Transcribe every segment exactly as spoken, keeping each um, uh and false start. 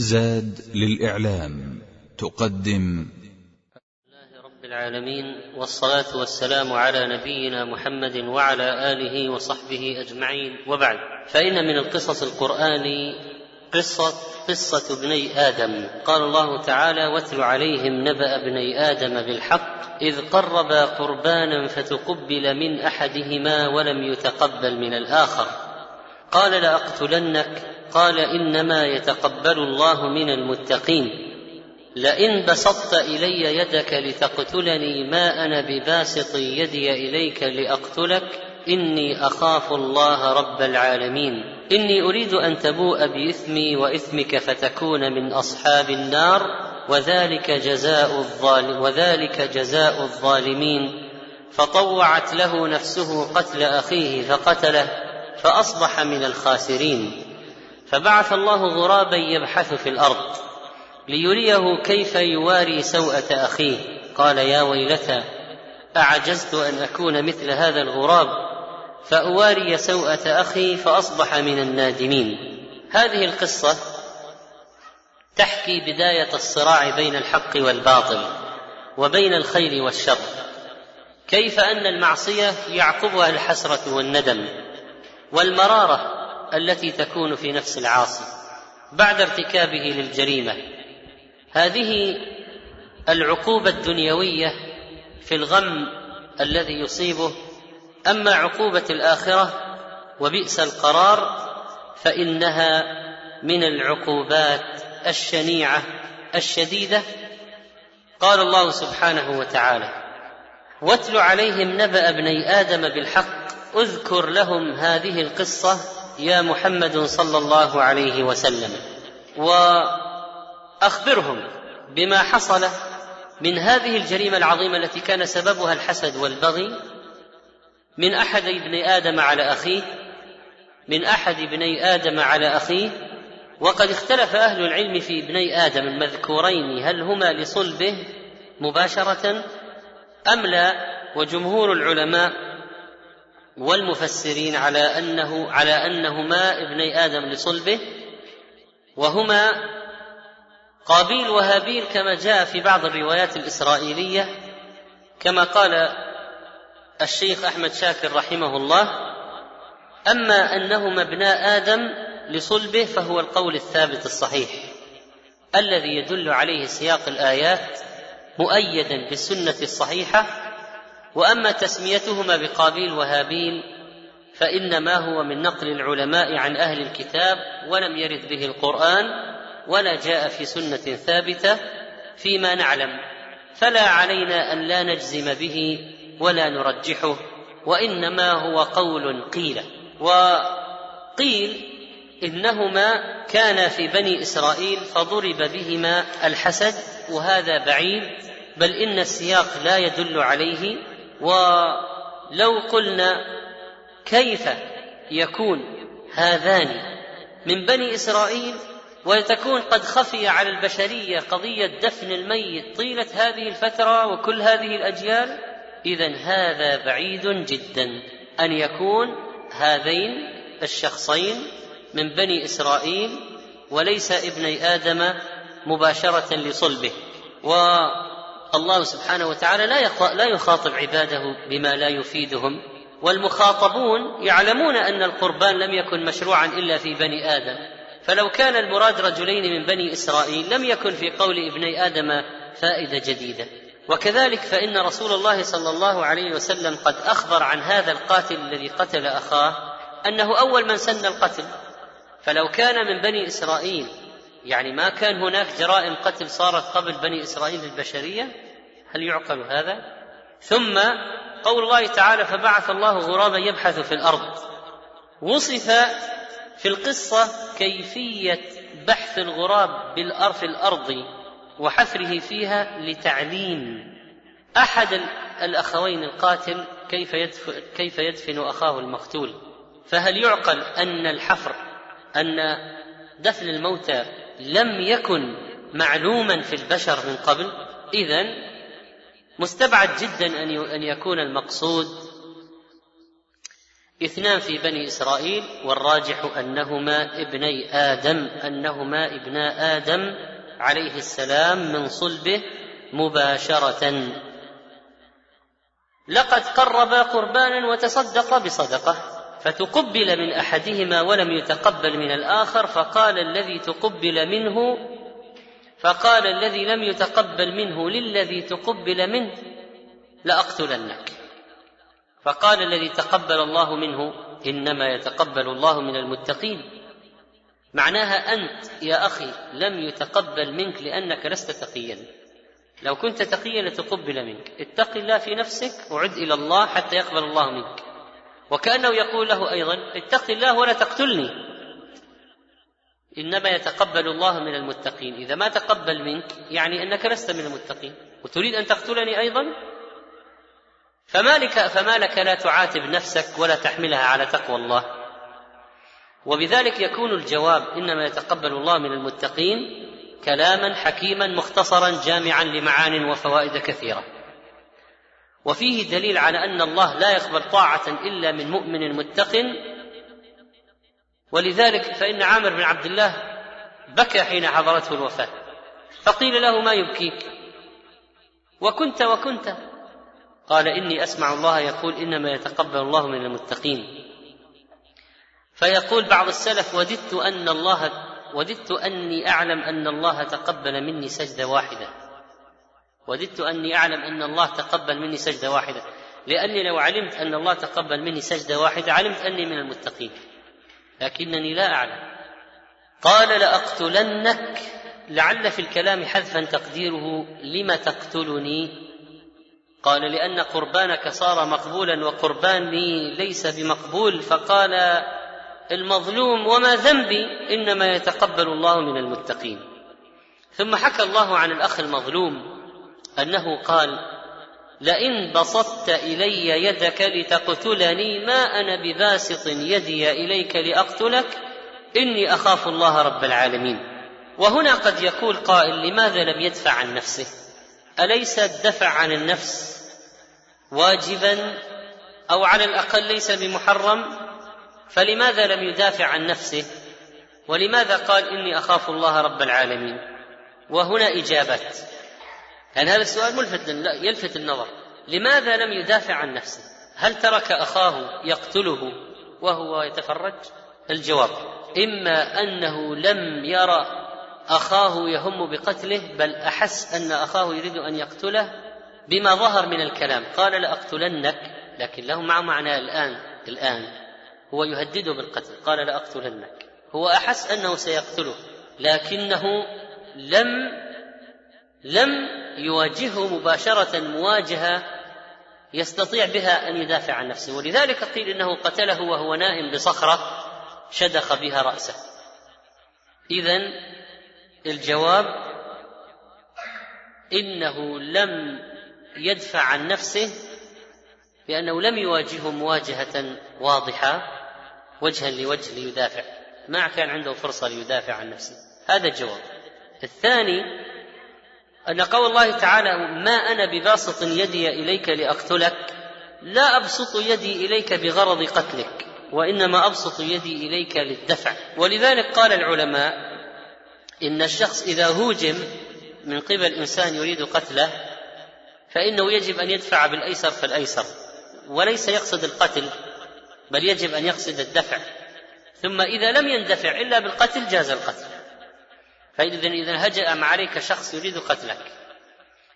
زاد للإعلام تقدم. الله رب العالمين، والصلاة والسلام على نبينا محمد وعلى آله وصحبه أجمعين، وبعد. فإن من القصص القرآني قصة قصة ابني آدم. قال الله تعالى: واتل عليهم نبأ ابني آدم بالحق إذ قربا قربانا فتقبل من أحدهما ولم يتقبل من الآخر قال لأقتلنك قال إنما يتقبل الله من المتقين لئن بسطت إلي يدك لتقتلني ما أنا بباسط يدي إليك لأقتلك إني أخاف الله رب العالمين إني أريد أن تبوء بإثمي وإثمك فتكون من أصحاب النار وذلك جزاء الظالم وذلك جزاء الظالمين فطوعت له نفسه قتل أخيه فقتله فأصبح من الخاسرين. فبعث الله غرابا يبحث في الأرض ليريه كيف يواري سوءة أخيه قال يا ويلتى أعجزت أن أكون مثل هذا الغراب فأواري سوءة أخي فأصبح من النادمين. هذه القصة تحكي بداية الصراع بين الحق والباطل وبين الخير والشر، كيف أن المعصية يعقبها الحسرة والندم والمرارة التي تكون في نفس العاصي بعد ارتكابه للجريمة. هذه العقوبة الدنيوية في الغم الذي يصيبه، أما عقوبة الآخرة وبئس القرار فإنها من العقوبات الشنيعة الشديدة. قال الله سبحانه وتعالى: واتل عليهم نبأ ابني آدم بالحق اذكر لهم هذه القصة يا محمد صلى الله عليه وسلم وأخبرهم بما حصل من هذه الجريمة العظيمة التي كان سببها الحسد والبغي من أحد ابني آدم على أخيه من أحد ابني آدم على أخيه. وقد اختلف أهل العلم في ابني آدم المذكورين هل هما لصلبه مباشرة أم لا، وجمهور العلماء والمفسرين على أنه على أنهما ابني آدم لصلبه، وهما قابيل وهابيل كما جاء في بعض الروايات الإسرائيلية، كما قال الشيخ أحمد شاكر رحمه الله. أما أنهما ابنا آدم لصلبه فهو القول الثابت الصحيح الذي يدل عليه سياق الآيات مؤيدا بالسنة الصحيحة. وأما تسميتهما بقابيل وهابيل فإنما هو من نقل العلماء عن أهل الكتاب ولم يرد به القرآن ولا جاء في سنة ثابتة فيما نعلم، فلا علينا أن لا نجزم به ولا نرجحه، وإنما هو قول قيل. وقيل إنهما كانا في بني إسرائيل فضرب بهما الحسد، وهذا بعيد، بل إن السياق لا يدل عليه. ولو قلنا كيف يكون هذان من بني إسرائيل وتكون قد خفي على البشرية قضية دفن الميت طيلة هذه الفترة وكل هذه الأجيال، إذن هذا بعيد جدا أن يكون هذين الشخصين من بني إسرائيل وليس ابني آدم مباشرة لصلبه. والله سبحانه وتعالى لا يخاطب عباده بما لا يفيدهم، والمخاطبون يعلمون أن القربان لم يكن مشروعا إلا في بني آدم، فلو كان المراد رجلين من بني إسرائيل لم يكن في قول ابني آدم فائدة جديدة. وكذلك فإن رسول الله صلى الله عليه وسلم قد أخبر عن هذا القاتل الذي قتل أخاه أنه أول من سن القتل، فلو كان من بني إسرائيل، يعني ما كان هناك جرائم قتل صارت قبل بني إسرائيل البشرية، هل يعقل هذا؟ ثم قول الله تعالى: فبعث الله غرابا يبحث في الأرض. وصف في القصة كيفية بحث الغراب بالأرض في الأرض وحفره فيها لتعليم أحد الأخوين القاتل كيف يدفن, كيف يدفن أخاه المقتول. فهل يعقل أن الحفر أن دفن الموتى لم يكن معلوما في البشر من قبل؟ إذن مستبعد جدا أن يكون المقصود اثنان في بني إسرائيل، والراجح أنهما ابني آدم، أنهما ابنا آدم عليه السلام من صلبه مباشرة. لقد قرب قربانا وتصدق بصدقة، فتقبل من أحدهما ولم يتقبل من الآخر، فقال الذي تقبل منه فقال الذي لم يتقبل منه للذي تقبل منه لأقتلنك. فقال الذي تقبل الله منه إنما يتقبل الله من المتقين. معناها أنت يا أخي لم يتقبل منك لأنك لست تقيا، لو كنت تقيا لتقبل منك. اتق الله في نفسك وعد إلى الله حتى يقبل الله منك. وكأنه يقول له أيضا اتق الله ولا تقتلني، إنما يتقبل الله من المتقين. إذا ما تقبل منك يعني أنك لست من المتقين، وتريد أن تقتلني أيضا، فما لك, فما لك لا تعاتب نفسك ولا تحملها على تقوى الله. وبذلك يكون الجواب إنما يتقبل الله من المتقين كلاما حكيما مختصرا جامعا لمعان وفوائد كثيرة. وفيه دليل على أن الله لا يقبل طاعة إلا من مؤمن متق، ولذلك فإن عامر بن عبد الله بكى حين حضرته الوفاة، فقيل له ما يبكيك وكنت وكنت قال إني أسمع الله يقول إنما يتقبل الله من المتقين. فيقول بعض السلف وددت أن الله وددت أني أعلم أن الله تقبل مني سجدة واحدة، وددت أني أعلم أن الله تقبل مني سجدة واحدة، لأني لو علمت أن الله تقبل مني سجدة واحدة علمت أني من المتقين، لكنني لا أعلم. قال لأقتلنك، لعل في الكلام حذفا تقديره لما تقتلني؟ قال لأن قربانك صار مقبولا وقرباني ليس بمقبول. فقال المظلوم وما ذنبي إنما يتقبل الله من المتقين. ثم حكى الله عن الأخ المظلوم أنه قال لئن بسطت إلي يدك لتقتلني ما أنا بباسط يدي إليك لأقتلك إني أخاف الله رب العالمين. وهنا قد يقول قائل لماذا لم يدفع عن نفسه؟ أليس الدفع عن النفس واجبا، أو على الأقل ليس بمحرم؟ فلماذا لم يدافع عن نفسه؟ ولماذا قال إني أخاف الله رب العالمين؟ وهنا إجابة، لأن هذا السؤال ملفت يلفت النظر. لماذا لم يدافع عن نفسه؟ هل ترك أخاه يقتله وهو يتفرج؟ الجواب إما أنه لم يرى أخاه يهم بقتله، بل أحس أن أخاه يريد أن يقتله بما ظهر من الكلام. قال لأقتلنك، لكن له مع معنى الآن، الآن هو يهدده بالقتل. قال لأقتلنك، هو أحس أنه سيقتله، لكنه لم لم يواجهه مباشرة مواجهة يستطيع بها أن يدافع عن نفسه. ولذلك قيل إنه قتله وهو نائم بصخرة شدخ بها رأسه. إذن الجواب إنه لم يدفع عن نفسه لأنه لم يواجهه مواجهة واضحة وجها لوجه ليدافع، ما كان عنده فرصة ليدافع عن نفسه. هذا الجواب. الثاني أن قول الله تعالى ما أنا بباسط يدي إليك لأقتلك، لا أبسط يدي إليك بغرض قتلك، وإنما أبسط يدي إليك للدفع. ولذلك قال العلماء إن الشخص إذا هوجم من قبل إنسان يريد قتله فإنه يجب أن يدفع بالأيسر فالأيسر، وليس يقصد القتل، بل يجب أن يقصد الدفع. ثم إذا لم يندفع إلا بالقتل جاز القتل. فإذا إذا هجأ عليك شخص يريد قتلك،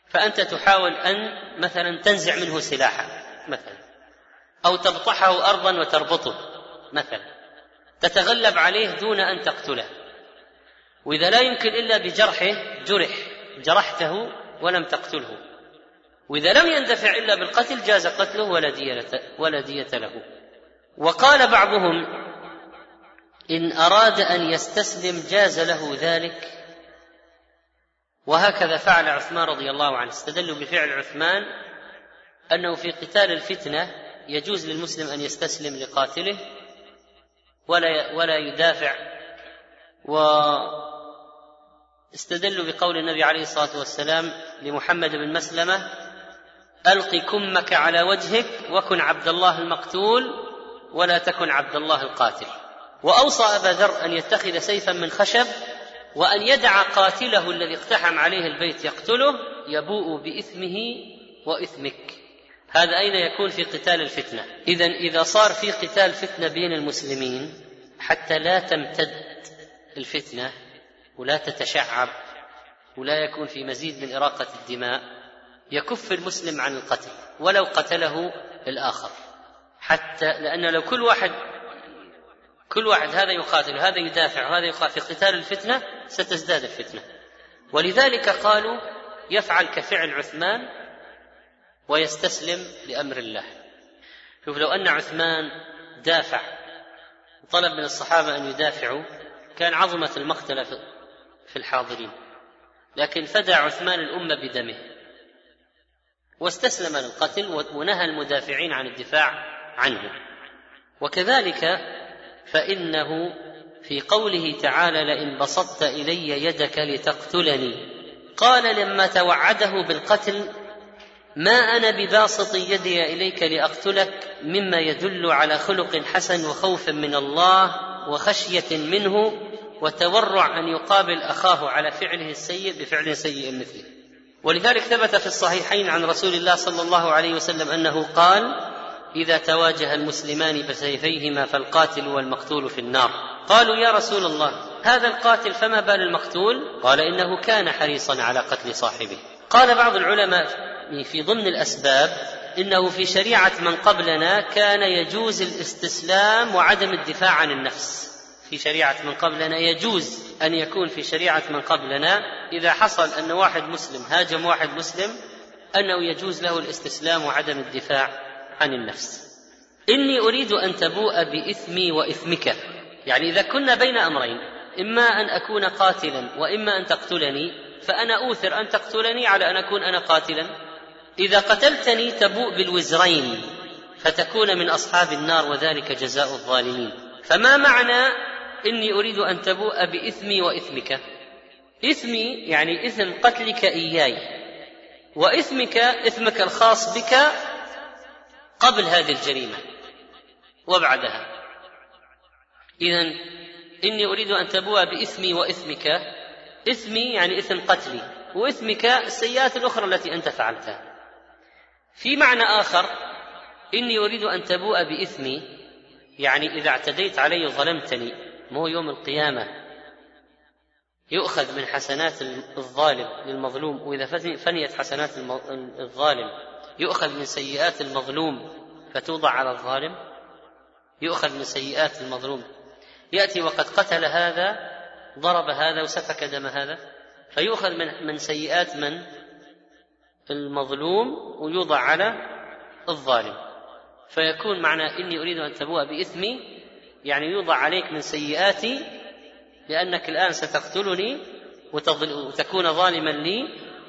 فأنت تحاول أن مثلا تنزع منه سلاحا مثلا، أو تبطحه أرضا وتربطه مثلا، تتغلب عليه دون أن تقتله. وإذا لا يمكن إلا بجرحه جرح جرحته ولم تقتله. وإذا لم يندفع إلا بالقتل جاز قتله ولا دية له. وقال بعضهم إن أراد أن يستسلم جاز له ذلك، وهكذا فعل عثمان رضي الله عنه. استدلوا بفعل عثمان أنه في قتال الفتنة يجوز للمسلم أن يستسلم لقاتله ولا يدافع. واستدلوا بقول النبي عليه الصلاة والسلام لمحمد بن مسلمة ألق كمك على وجهك وكن عبد الله المقتول ولا تكن عبد الله القاتل. وأوصى أبا ذر أن يتخذ سيفا من خشب وأن يدع قاتله الذي اقتحم عليه البيت يقتله يبوء بإثمه وإثمك. هذا أين يكون؟ في قتال الفتنة. إذن إذا صار في قتال فتنة بين المسلمين حتى لا تمتد الفتنة ولا تتشعب ولا يكون في مزيد من إراقة الدماء، يكف المسلم عن القتل ولو قتله الآخر، حتى لأن لو كل واحد كل واحد هذا يقاتل وهذا يدافع وهذا يقاتل، في قتال الفتنة ستزداد الفتنة. ولذلك قالوا يفعل كفعل عثمان ويستسلم لأمر الله. شوف لو أن عثمان دافع وطلب من الصحابة أن يدافعوا كان عظمت المقتلة في الحاضرين، لكن فدى عثمان الأمة بدمه واستسلم للقتل ونهى المدافعين عن الدفاع عنه. وكذلك فإنه في قوله تعالى لئن بسطت إلي يدك لتقتلني، قال لما توعده بالقتل ما أنا بباسط يدي إليك لأقتلك، مما يدل على خلق حسن وخوف من الله وخشية منه وتورع أن يقابل أخاه على فعله السيء بفعل سيء مثله. ولذلك ثبت في الصحيحين عن رسول الله صلى الله عليه وسلم أنه قال إذا تواجه المسلمان بسيفيهما فالقاتل والمقتول في النار. قالوا يا رسول الله هذا القاتل فما بال المقتول؟ قال إنه كان حريصا على قتل صاحبه. قال بعض العلماء في ضمن الأسباب إنه في شريعة من قبلنا كان يجوز الاستسلام وعدم الدفاع عن النفس. في شريعة من قبلنا يجوز أن يكون في شريعة من قبلنا إذا حصل أن واحد مسلم هاجم واحد مسلم أنه يجوز له الاستسلام وعدم الدفاع عن النفس. إني أريد أن تبوء بإثمي وإثمك، يعني إذا كنا بين أمرين، إما أن أكون قاتلا وإما أن تقتلني، فأنا أوثر أن تقتلني على أن أكون أنا قاتلا. إذا قتلتني تبوء بالوزرين فتكون من أصحاب النار وذلك جزاء الظالمين. فما معنى إني أريد أن تبوء بإثمي وإثمك؟ إثمي يعني إثم قتلك إياي، وإثمك إثمك الخاص بك قبل هذه الجريمة وبعدها. إذن إني أريد أن تبوء بإثمي وإثمك، إثمي يعني إثم قتلي، وإثمك السيئات الأخرى التي أنت فعلتها. في معنى آخر إني أريد أن تبوء بإثمي، يعني إذا اعتديت علي وظلمتني، مو يوم القيامة يؤخذ من حسنات الظالم للمظلوم، وإذا فنيت حسنات الظالم يؤخذ من سيئات المظلوم فتوضع على الظالم، يؤخذ من سيئات المظلوم، يأتي وقد قتل هذا ضرب هذا وسفك دم هذا، فيؤخذ من من سيئات من المظلوم ويوضع على الظالم، فيكون معنى إني أريد أن تبوء بإثمي يعني يوضع عليك من سيئاتي، لأنك الآن ستقتلني وتكون ظالما لي،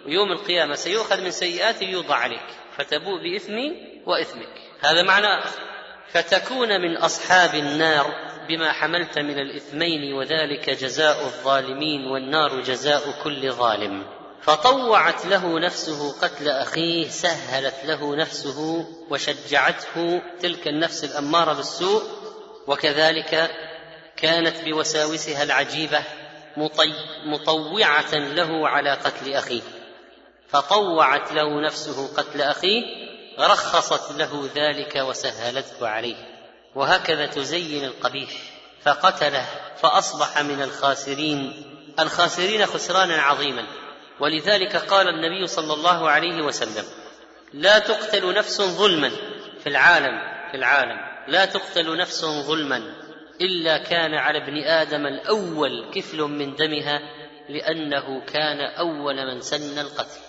ويوم القيامة سيؤخذ من سيئاتي يوضع عليك فتبوء بإثمي وإثمك. هذا معنى فتكون من أصحاب النار بما حملت من الإثمين وذلك جزاء الظالمين والنار جزاء كل ظالم. فطوعت له نفسه قتل أخيه، سهلت له نفسه وشجعته تلك النفس الأمارة بالسوء، وكذلك كانت بوساوسها العجيبة مطوعة له على قتل أخيه. فطوعت له نفسه قتل أخيه، رخصت له ذلك وسهلته عليه. وهكذا تزين القبيح، فقتله فأصبح من الخاسرين الخاسرين خسرانا عظيما. ولذلك قال النبي صلى الله عليه وسلم لا تقتل نفس ظلما في العالم في العالم لا تقتل نفس ظلما إلا كان على ابن آدم الأول كفل من دمها، لأنه كان أول من سن القتل.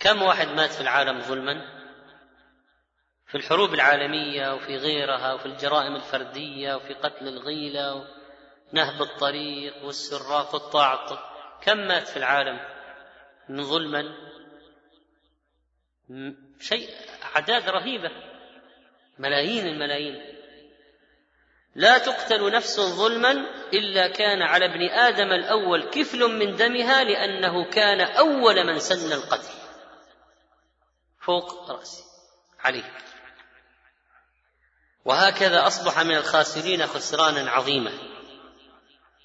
كم واحد مات في العالم ظلما؟ في الحروب العالمية وفي غيرها وفي الجرائم الفردية وفي قتل الغيلة ونهب الطريق والسراق والطاعة، كم مات في العالم من ظلما؟ شيء أعداد رهيبة، ملايين الملايين. لا تقتل نفس ظلما إلا كان على ابن آدم الأول كفل من دمها، لأنه كان أول من سن القتل. فوق رأسي عليه. وهكذا أصبح من الخاسرين خسرانا عظيما.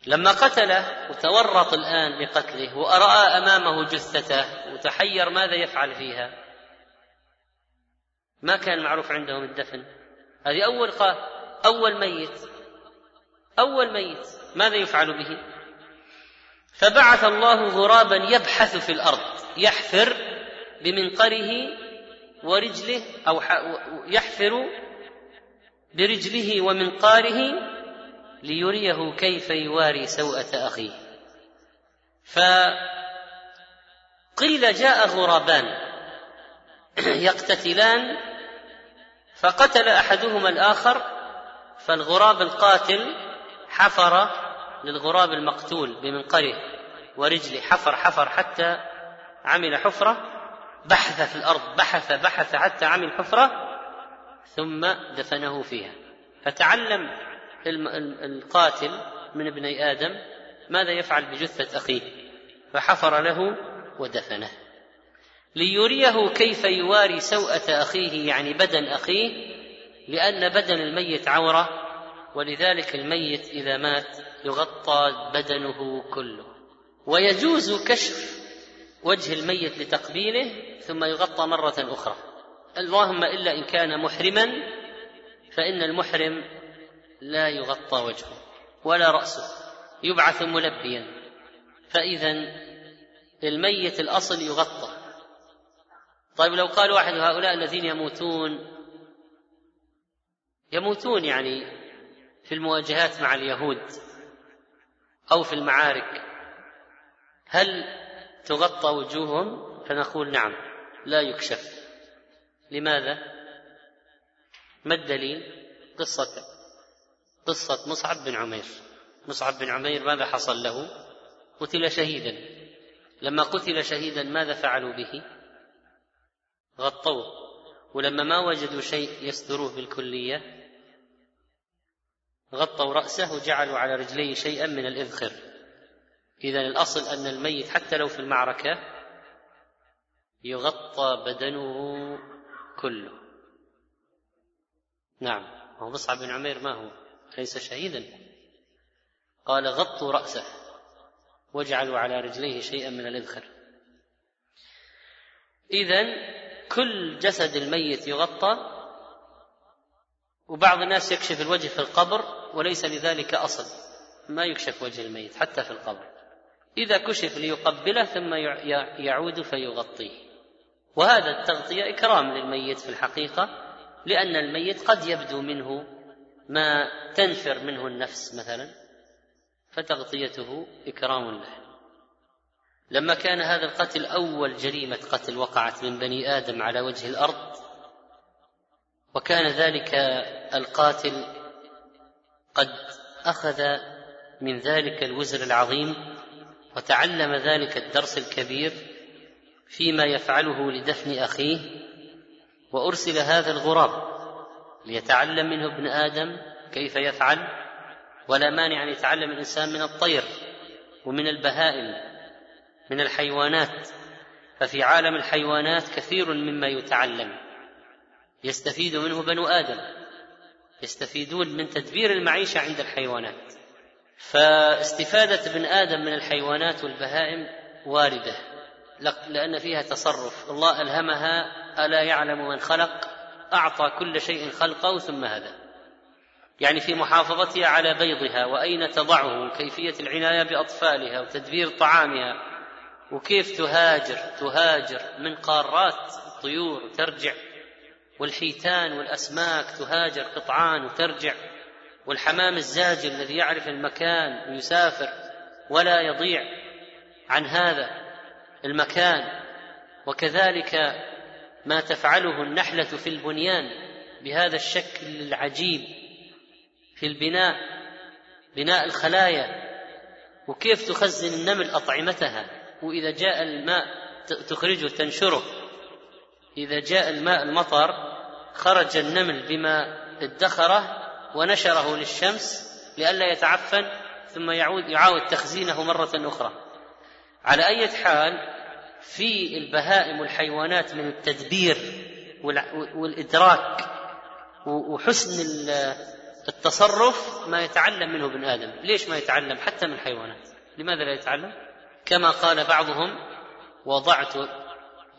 لما قتله وتورط الآن بقتله ورأى أمامه جثته وتحير ماذا يفعل فيها، ما كان معروف عندهم الدفن. هذه أول قا... أول ميت أول ميت ماذا يفعل به؟ فبعث الله غرابا يبحث في الأرض، يحفر بمنقره ورجله، أو يحفر برجله ومنقاره ليريه كيف يواري سوءة أخيه. فقيل جاء غرابان يقتتلان فقتل أحدهما الآخر، فالغراب القاتل حفر للغراب المقتول بمنقره ورجله، حفر حفر حتى عمل حفرة، بحث في الأرض، بحث بحث حتى عمل حفرة ثم دفنه فيها. فتعلم القاتل من ابني آدم ماذا يفعل بجثة أخيه، فحفر له ودفنه ليريه كيف يواري سوءة أخيه، يعني بدن أخيه، لأن بدن الميت عورة، ولذلك الميت إذا مات يغطى بدنه كله، ويجوز كشف وجه الميت لتقبيله ثم يغطى مرة أخرى، اللهم إلا إن كان محرما، فإن المحرم لا يغطى وجهه ولا رأسه، يبعث ملبيا، فإذا الميت الأصل يغطى. طيب لو قال واحد هؤلاء الذين يموتون يموتون يعني في المواجهات مع اليهود أو في المعارك، هل تغطى وجوههم؟ فنقول نعم، لا يكشف. لماذا؟ ما الدليل؟ قصة قصة مصعب بن عمير. مصعب بن عمير ماذا حصل له؟ قتل شهيدا. لما قتل شهيدا ماذا فعلوا به؟ غطوه، ولما ما وجدوا شيء يستروه بالكلية غطوا رأسه وجعلوا على رجليه شيئا من الإذخر. إذن الأصل أن الميت حتى لو في المعركة يغطى بدنه كله. نعم، هو مصعب بن عمير ما هو ليس شهيدا، قال غطوا رأسه وجعلوا على رجليه شيئا من الإذخر. إذن كل جسد الميت يغطى، وبعض الناس يكشف الوجه في القبر، وليس لذلك أصل، ما يكشف وجه الميت حتى في القبر، إذا كشف ليقبله ثم يعود فيغطيه. وهذا التغطية إكرام للميت في الحقيقة، لأن الميت قد يبدو منه ما تنفر منه النفس مثلا، فتغطيته إكرام له. لما كان هذا القتل أول جريمة قتل وقعت من بني آدم على وجه الأرض، وكان ذلك القاتل قد أخذ من ذلك الوزر العظيم، وتعلم ذلك الدرس الكبير فيما يفعله لدفن أخيه، وأرسل هذا الغراب ليتعلم منه ابن آدم كيف يفعل. ولا مانع أن يتعلم الإنسان من الطير ومن البهائم، من الحيوانات، ففي عالم الحيوانات كثير مما يتعلم يستفيد منه بنو آدم، يستفيدون من تدبير المعيشة عند الحيوانات، فاستفادة ابن آدم من الحيوانات والبهائم واردة، لأن فيها تصرف. الله ألهمها ألا يعلم من خلق، أعطى كل شيء خلقه ثم هذا، يعني في محافظتها على بيضها وأين تضعه، وكيفية العناية بأطفالها، وتدبير طعامها، وكيف تهاجر تهاجر من قارات الطيور وترجع، والحيتان والأسماك تهاجر قطعان وترجع، والحمام الزاجل الذي يعرف المكان ويسافر ولا يضيع عن هذا المكان. وكذلك ما تفعله النحلة في البنيان بهذا الشكل العجيب في البناء، بناء الخلايا، وكيف تخزن النمل أطعمتها، وإذا جاء الماء تخرجه تنشره، إذا جاء الماء المطر خرج النمل بما ادخره ونشره للشمس لئلا يتعفن، ثم يعود يعاود تخزينه مرة أخرى. على أي حال، في البهائم والحيوانات من التدبير والإدراك وحسن التصرف ما يتعلم منه ابن آدم. ليش ما يتعلم حتى من الحيوانات؟ لماذا لا يتعلم؟ كما قال بعضهم: وضعت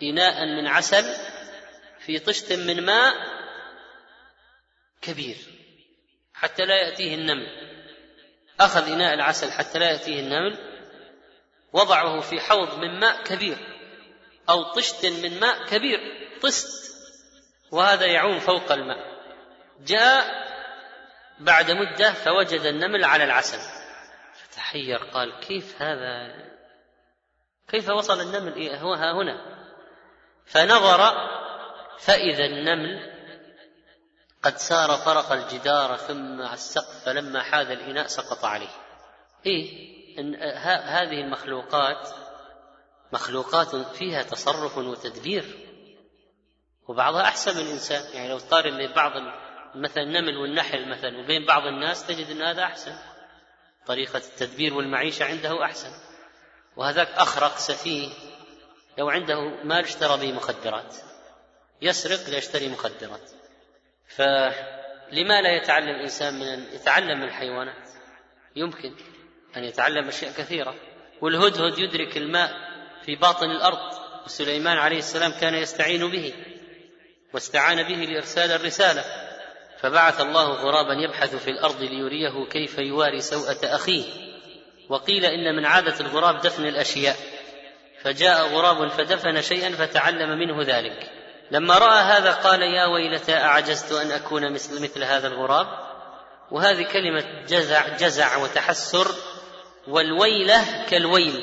إناء من عسل في طشت من ماء كبير حتى لا يأتيه النمل. أخذ إناء العسل حتى لا يأتيه النمل، وضعه في حوض من ماء كبير أو طشت من ماء كبير، طست، وهذا يعوم فوق الماء. جاء بعد مدة فوجد النمل على العسل، فتحير قال: كيف هذا؟ كيف وصل النمل ها هنا؟ فنظر فإذا النمل قد سار طرق الجدار ثم السقف، فلما حاذ الإناء سقط عليه. إيه؟ إن هذه المخلوقات مخلوقات فيها تصرف وتدبير، وبعضها أحسن من الإنسان. يعني لو تقارن بعض مثلا النمل والنحل مثلا وبين بعض الناس، تجد أن هذا أحسن، طريقة التدبير والمعيشة عنده أحسن، وهذاك أخرق سفيه لو عنده مال اشترى به مخدرات، يسرق ليشتري مخدرات. فلما لا يتعلم الإنسان من يتعلم من الحيوانات؟ يمكن أن يتعلم أشياء كثيرة. والهدهد يدرك الماء في باطن الأرض، وسليمان عليه السلام كان يستعين به واستعان به لإرسال الرسالة، فبعث الله غرابا يبحث في الأرض ليريه كيف يواري سوءة أخيه. وقيل إن من عادة الغراب دفن الأشياء، فجاء غراب فدفن شيئا فتعلم منه ذلك. لما رأى هذا قال: يا ويلتى أعجزت أن أكون مثل, مثل هذا الغراب. وهذه كلمة جزع, جزع وتحسر، والويلة كالويل.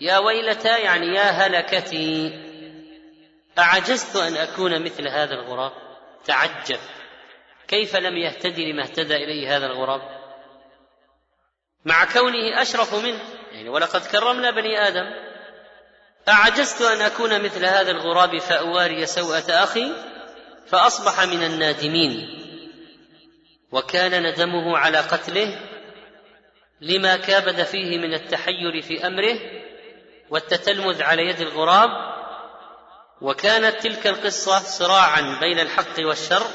يا ويلتى يعني يا هلكتي، أعجزت أن أكون مثل هذا الغراب. تعجب كيف لم يهتدي لما اهتدى إليه هذا الغراب، مع كونه أشرف منه. يعني ولقد كرمنا بني آدم. أعجزت أن أكون مثل هذا الغراب فأواري سوءة أخي، فأصبح من النادمين. وكان ندمه على قتله لما كابد فيه من التحير في أمره والتتلمذ على يد الغراب. وكانت تلك القصة صراعا بين الحق والشر،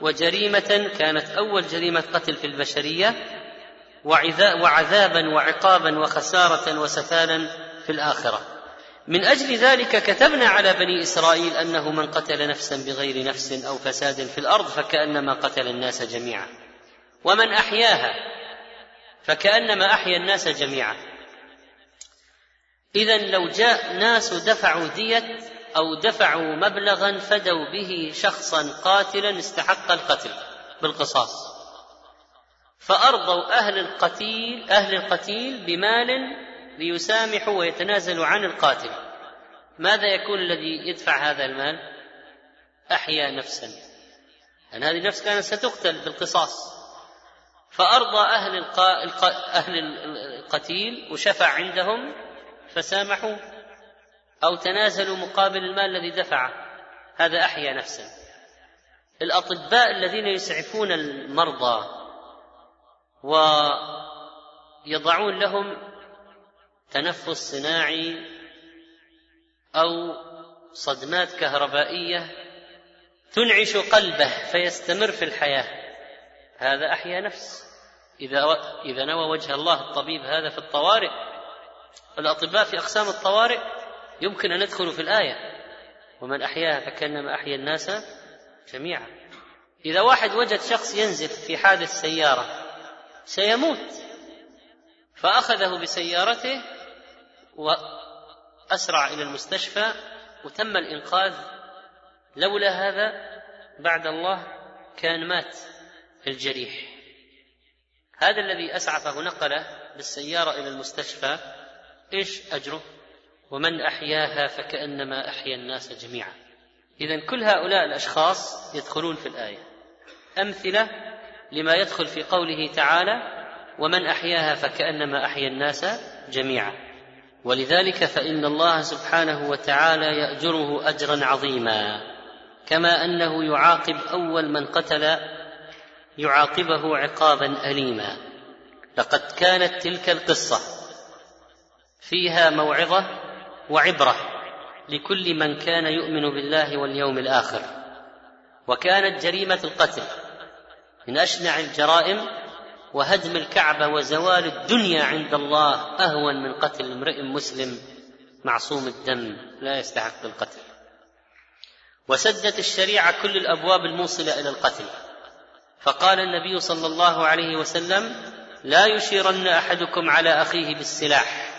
وجريمة كانت أول جريمة قتل في البشرية، وعذابا وعقابا وخسارة وسفالا في الآخرة. من أجل ذلك كتبنا على بني إسرائيل أنه من قتل نفسا بغير نفس أو فساد في الأرض فكأنما قتل الناس جميعا، ومن أحياها فكأنما أحيا الناس جميعا. إذن لو جاء ناس دفعوا دية أو دفعوا مبلغا فدوا به شخصا قاتلا استحق القتل بالقصاص، فأرضوا أهل القتيل, أهل القتيل بمال ليسامحوا ويتنازلوا عن القاتل، ماذا يكون الذي يدفع هذا المال؟ أحيا نفسا، لأن هذه النفس كانت ستقتل بالقصاص. فأرضى أهل, الق... الق... أهل القتيل وشفع عندهم، فسامحوا أو تنازلوا مقابل المال الذي دفعه، هذا أحيا نفسا. الأطباء الذين يسعفون المرضى ويضعون لهم تنفس صناعي أو صدمات كهربائية تنعش قلبه فيستمر في الحياة، هذا أحيا نفس. إذا, و... إذا نوى وجه الله الطبيب هذا في الطوارئ. الأطباء في أقسام الطوارئ يمكن أن ندخل في الآية، ومن أحياها فكأنما أحيا الناس جميعا. إذا واحد وجد شخص ينزف في حادث سيارة سيموت، فأخذه بسيارته وأسرع إلى المستشفى وتم الإنقاذ، لولا هذا بعد الله كان مات الجريح. هذا الذي أسعفه نقله بالسيارة إلى المستشفى، إيش أجره؟ ومن أحياها فكأنما أحيا الناس جميعا. إذن كل هؤلاء الأشخاص يدخلون في الآية، أمثلة لما يدخل في قوله تعالى: ومن أحياها فكأنما أحيا الناس جميعا. ولذلك فإن الله سبحانه وتعالى يأجره أجرا عظيما، كما أنه يعاقب أول من قتل يعاقبه عقابا أليما. لقد كانت تلك القصة فيها موعظة وعبرة لكل من كان يؤمن بالله واليوم الآخر، وكانت جريمة القتل من أشنع الجرائم، وهدم الكعبة وزوال الدنيا عند الله أهون من قتل امرئ مسلم معصوم الدم لا يستحق القتل. وسدت الشريعة كل الأبواب الموصلة إلى القتل، فقال النبي صلى الله عليه وسلم: لا يشيرن أحدكم على أخيه بالسلاح،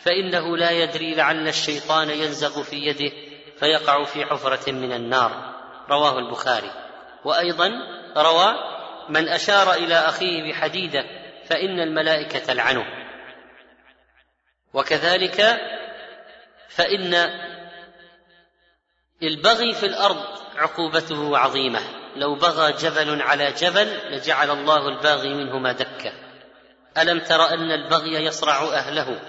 فإنه لا يدري لعل الشيطان ينزغ في يده فيقع في حفرة من النار. رواه البخاري. وأيضا روى: من أشار إلى أخيه بحديدة فإن الملائكة تلعنه. وكذلك فإن البغي في الأرض عقوبته عظيمة. لو بغى جبل على جبل لجعل الله الباغي منهما دكا، ألم تر أن البغي يصرع أهله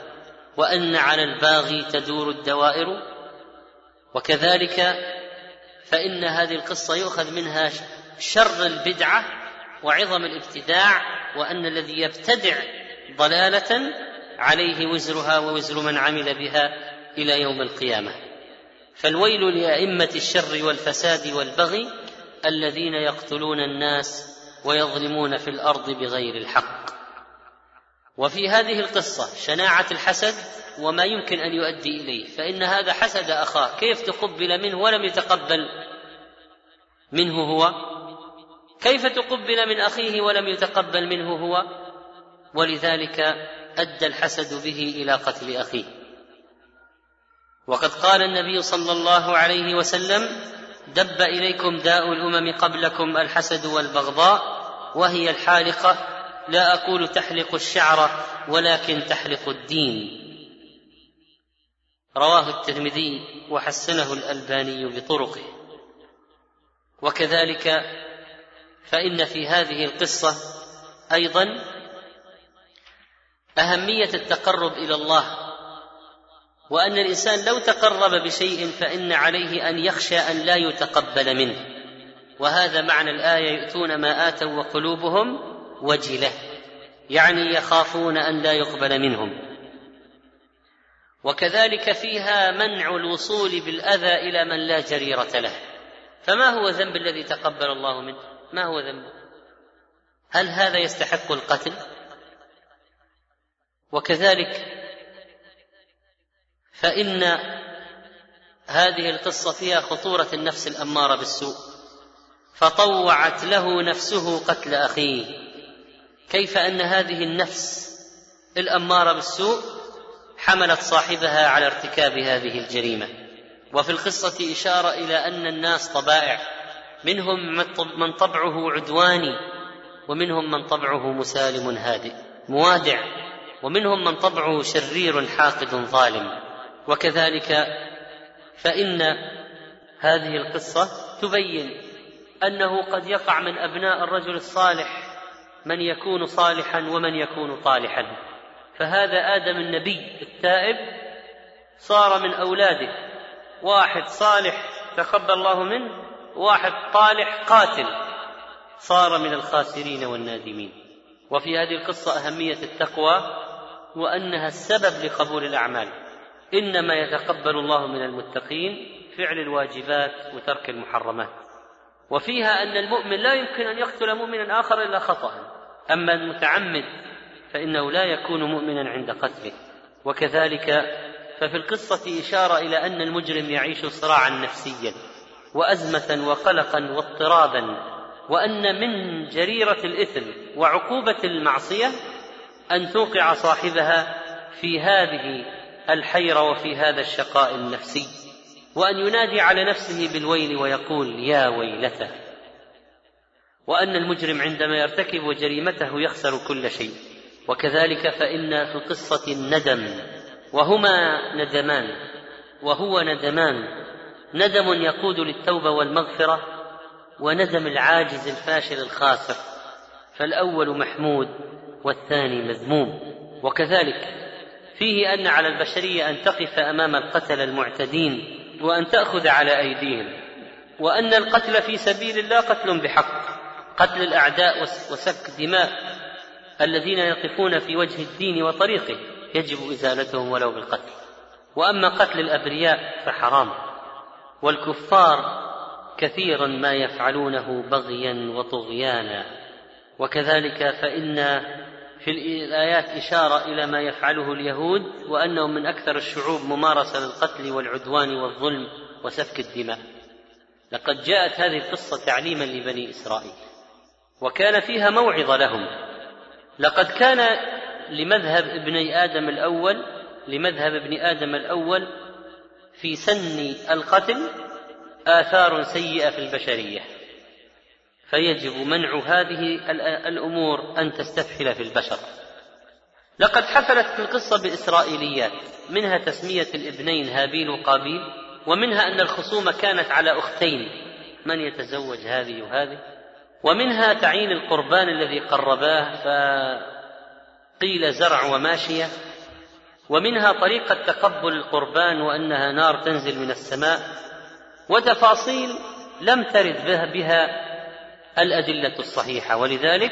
وأن على الباغي تدور الدوائر. وكذلك فإن هذه القصة يؤخذ منها شر البدعة وعظم الابتداع، وأن الذي يبتدع ضلالة عليه وزرها ووزر من عمل بها إلى يوم القيامة. فالويل لأئمة الشر والفساد والبغي الذين يقتلون الناس ويظلمون في الأرض بغير الحق. وفي هذه القصة شناعة الحسد وما يمكن أن يؤدي إليه، فإن هذا حسد أخاه، كيف تقبل منه ولم يتقبل منه هو؟ كيف تقبل من أخيه ولم يتقبل منه هو؟ ولذلك أدى الحسد به إلى قتل أخيه. وقد قال النبي صلى الله عليه وسلم: دب إليكم داء الأمم قبلكم الحسد والبغضاء، وهي الحالقة، لا أقول تحلق الشعر ولكن تحلق الدين. رواه الترمذي وحسنه الألباني بطرقه. وكذلك فإن في هذه القصة أيضا أهمية التقرب إلى الله، وأن الإنسان لو تقرب بشيء فإن عليه أن يخشى أن لا يتقبل منه. وهذا معنى الآية: يؤتون ما آتوا وقلوبهم وجلة، يعني يخافون أن لا يقبل منهم. وكذلك فيها منع الوصول بالأذى إلى من لا جريرة له. فما هو ذنب الذي تقبل الله منه؟ ما هو ذنبه؟ هل هذا يستحق القتل؟ وكذلك فإن هذه القصة فيها خطورة النفس الأمارة بالسوء، فطوعت له نفسه قتل أخيه. كيف أن هذه النفس الأمارة بالسوء حملت صاحبها على ارتكاب هذه الجريمة. وفي القصة إشارة إلى أن الناس طبائع، منهم من طبعه عدواني، ومنهم من طبعه مسالم هادئ موادع، ومنهم من طبعه شرير حاقد ظالم. وكذلك فإن هذه القصة تبين أنه قد يقع من أبناء الرجل الصالح من يكون صالحا ومن يكون طالحا. فهذا آدم النبي التائب صار من أولاده واحد صالح تقبل الله منه، واحد طالح قاتل، صار من الخاسرين والنادمين. وفي هذه القصة أهمية التقوى، وأنها السبب لقبول الأعمال. إنما يتقبل الله من المتقين فعل الواجبات وترك المحرمات. وفيها أن المؤمن لا يمكن أن يقتل مؤمنا آخر إلا خطأ، أما المتعمد فإنه لا يكون مؤمنا عند قتله. وكذلك ففي القصة إشارة إلى أن المجرم يعيش صراعا نفسيا وأزمة وقلقا واضطرابا، وأن من جريرة الإثم وعقوبة المعصية أن توقع صاحبها في هذه الحيرة وفي هذا الشقاء النفسي، وأن ينادي على نفسه بالويل ويقول يا ويلته. وأن المجرم عندما يرتكب جريمته يخسر كل شيء. وكذلك فإن في القصة الندم، وهما ندمان، وهو ندمان، ندم يقود للتوبة والمغفرة، وندم العاجز الفاشل الخاسر، فالأول محمود والثاني مذموم. وكذلك فيه أن على البشرية أن تقف أمام القتل المعتدين وأن تأخذ على أيديهم، وأن القتل في سبيل الله قتل بحق، قتل الأعداء وسفك دماء الذين يقفون في وجه الدين وطريقه يجب إزالتهم ولو بالقتل. وأما قتل الأبرياء فحرام، والكفار كثيرا ما يفعلونه بغيا وطغيانا. وكذلك فإن في الآيات إشارة إلى ما يفعله اليهود، وأنهم من أكثر الشعوب ممارسة للقتل والعدوان والظلم وسفك الدماء. لقد جاءت هذه القصة تعليما لبني إسرائيل، وكان فيها موعظة لهم. لقد كان لمذهب ابن آدم الأول لمذهب ابن آدم الأول في سن القتل آثار سيئة في البشرية، فيجب منع هذه الأمور أن تستفحل في البشر. لقد حفلت في القصة بإسرائيليات، منها تسمية الابنين هابيل وقابيل، ومنها أن الخصومة كانت على أختين، من يتزوج هذه وهذه، ومنها تعيين القربان الذي قرباه فقيل زرع وماشية، ومنها طريقة تقبل القربان وأنها نار تنزل من السماء، وتفاصيل لم ترد بها الأدلة الصحيحة. ولذلك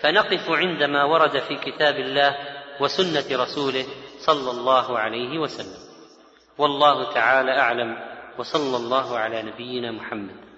فنقف عندما ورد في كتاب الله وسنة رسوله صلى الله عليه وسلم. والله تعالى أعلم، وصلى الله على نبينا محمد.